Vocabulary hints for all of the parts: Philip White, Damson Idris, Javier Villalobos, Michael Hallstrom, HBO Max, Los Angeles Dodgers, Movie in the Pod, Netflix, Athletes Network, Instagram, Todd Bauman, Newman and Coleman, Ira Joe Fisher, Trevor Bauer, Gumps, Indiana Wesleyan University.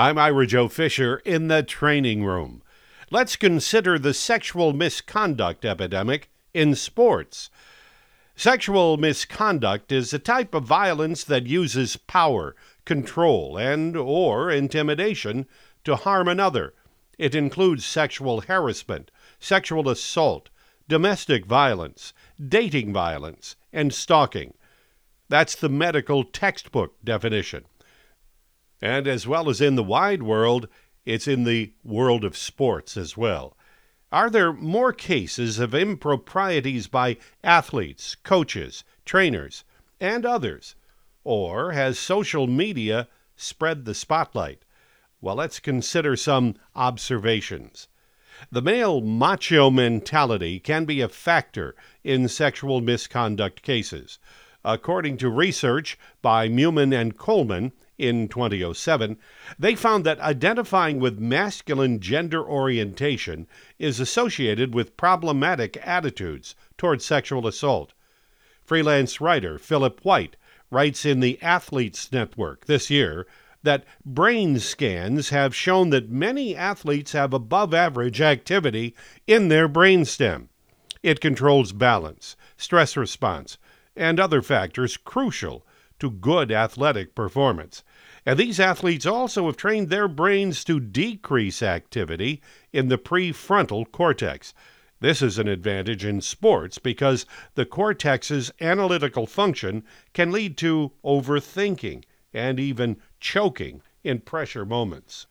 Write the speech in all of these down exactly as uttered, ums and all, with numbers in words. I'm Ira Joe Fisher in the training room. Let's consider the sexual misconduct epidemic in sports. Sexual misconduct is a type of violence that uses power, control, and or intimidation to harm another. It includes sexual harassment, sexual assault, domestic violence, dating violence, and stalking. That's the medical textbook definition. And as well as in the wide world, it's in the world of sports as well. Are there more cases of improprieties by athletes, coaches, trainers, and others? Or has social media spread the spotlight? Well, let's consider some observations. The male macho mentality can be a factor in sexual misconduct cases. According to research by Newman and Coleman in twenty oh seven, they found that identifying with masculine gender orientation is associated with problematic attitudes toward sexual assault. Freelance writer Philip White writes in the Athletes Network this year that brain scans have shown that many athletes have above-average activity in their brainstem. It controls balance, stress response, and other factors crucial to good athletic performance. And these athletes also have trained their brains to decrease activity in the prefrontal cortex. This is an advantage in sports because the cortex's analytical function can lead to overthinking and even choking in pressure moments.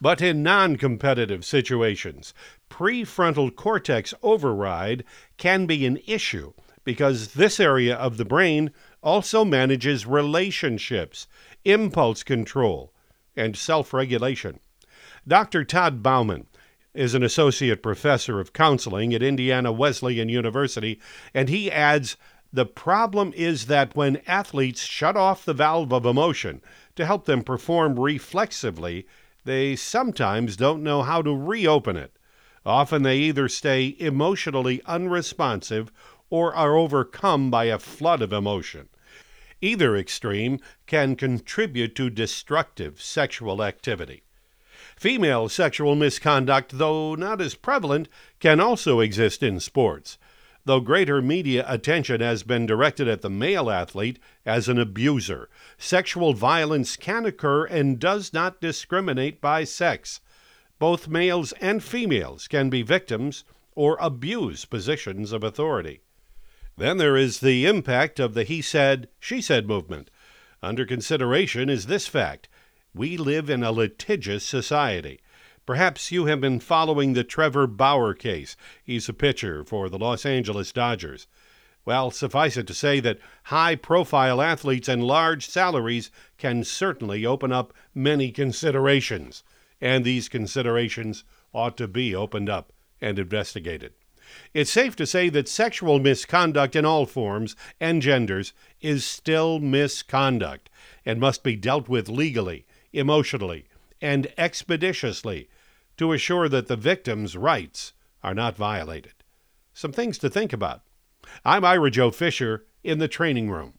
But in non-competitive situations, prefrontal cortex override can be an issue because this area of the brain also manages relationships, impulse control, and self-regulation. Doctor Todd Bauman is an associate professor of counseling at Indiana Wesleyan University, and he adds, "The problem is that when athletes shut off the valve of emotion to help them perform reflexively, they sometimes don't know how to reopen it. Often they either stay emotionally unresponsive or are overcome by a flood of emotion. Either extreme can contribute to destructive sexual activity." Female sexual misconduct, though not as prevalent, can also exist in sports. Though greater media attention has been directed at the male athlete as an abuser, sexual violence can occur and does not discriminate by sex. Both males and females can be victims or abuse positions of authority. Then there is the impact of the he said, she said movement. Under consideration is this fact: we live in a litigious society. Perhaps you have been following the Trevor Bauer case. He's a pitcher for the Los Angeles Dodgers. Well, suffice it to say that high-profile athletes and large salaries can certainly open up many considerations, and these considerations ought to be opened up and investigated. It's safe to say that sexual misconduct in all forms and genders is still misconduct and must be dealt with legally, emotionally, and expeditiously, to assure that the victim's rights are not violated. Some things to think about. I'm Ira Joe Fisher in the training room.